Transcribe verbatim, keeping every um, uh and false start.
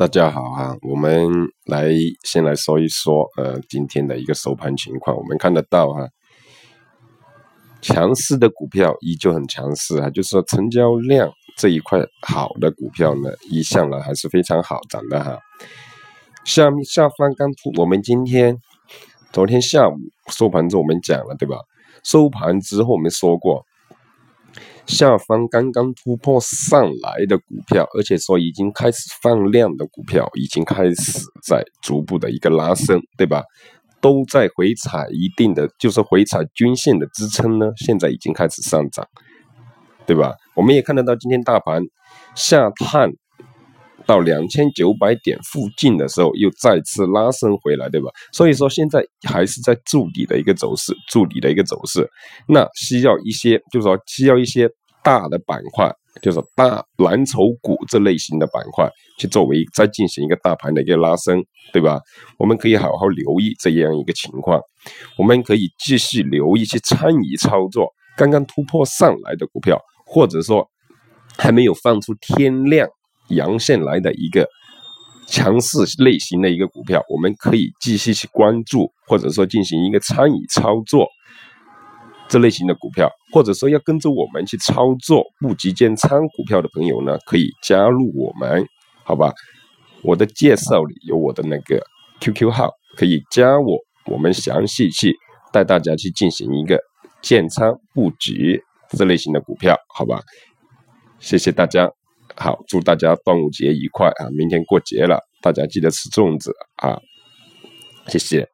大家好哈、啊，我们来先来说一说呃今天的一个收盘情况。我们看得到哈、啊，强势的股票依旧很强势啊，就是说成交量这一块好的股票呢，一向呢还是非常好涨的哈。下面下方刚出，我们今天昨天下午收盘之后我们讲了对吧？收盘之后我们说过。下方刚刚突破上来的股票，而且说已经开始放量的股票，已经开始在逐步的一个拉升，对吧？都在回踩一定的，就是回踩均线的支撑呢，现在已经开始上涨，对吧？我们也看得到，今天大盘下探到两千九百点附近的时候，又再次拉升回来，对吧？所以说现在还是在筑底的一个走势，筑底的一个走势。那需要一些，就是说需要一些大的板块，就是大蓝筹股这类型的板块，去作为再进行一个大盘的一个拉升，对吧？我们可以好好留意这样一个情况，我们可以继续留意去参与操作刚刚突破上来的股票，或者说还没有放出天量阳线来的一个强势类型的一个股票，我们可以继续去关注，或者说进行一个参与操作这类型的股票，或者说要跟着我们去操作布局建仓股票的朋友呢，可以加入我们，好吧？我的介绍里有我的那个 Q Q 号，可以加我，我们详细去带大家去进行一个建仓布局这类型的股票，好吧？谢谢大家。好，祝大家端午节愉快啊！明天过节了，大家记得吃粽子啊！谢谢。